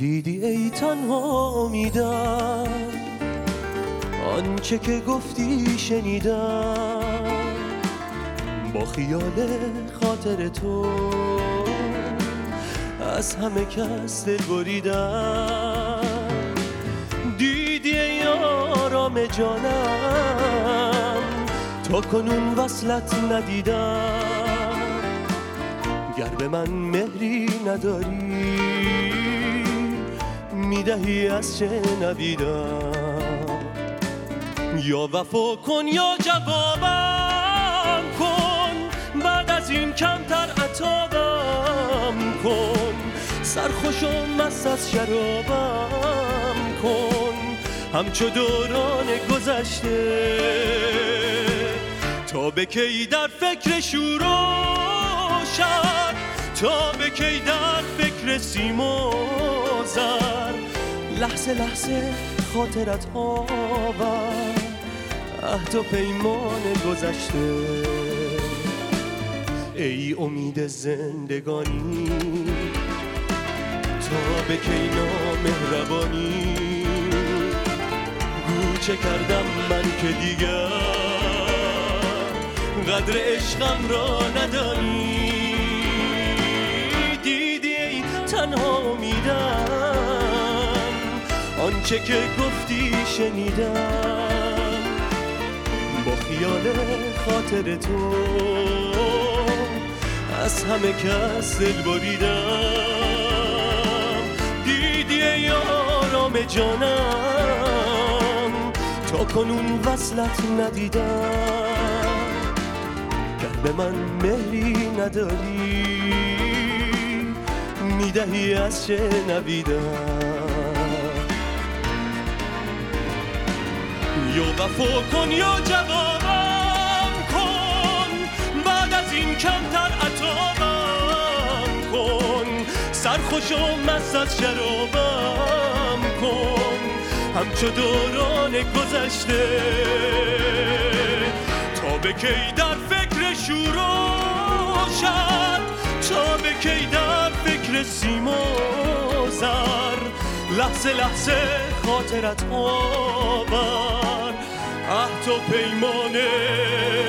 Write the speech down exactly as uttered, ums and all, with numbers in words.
دیدی ای تنها امیدم، آنچه که گفتی شنیدم، با خیال خاطر تو از همه کس دل بریدم. دیدی ای آرام جانم، تا کنون وصلت ندیدم. گر به من مهری نداری میدهی از چه نبیدم. یا وفا کن یا جوابم کن، بعد از این کمتر عطابم کن. سرخوش و مست از شرابم کن، همچو دوران گذشته. تا به کی در فکر شور و شر، تا به کی در فکر سیم و زر. لحظه لحظه خاطرت ها و عهد و پیمان گذشته. ای امید زندگانی، تا به کی نامهربانی. گو چه کردم من که دیگر قدر عشقم را ندانی. دیدی تنها امیدم، آنچه که گفتی شنیدم، با خیال خاطر تو از همه کس دل بریدم. دیدی ای آرام جانم، تا کنون وصلت ندیدم. گر به من مهری نداری میدهی از چه نبیدم. یا وفا کن یا جوابم کن، بعد از این کمتر عطابم کن. سرخوش و مست از شرابم کن، همچو دوران گذشته. تا به کی در فکر شور و شر، تا به کی در فکر سیم و زر. لحظه لحظه خاطرت آور عهد و پیمانه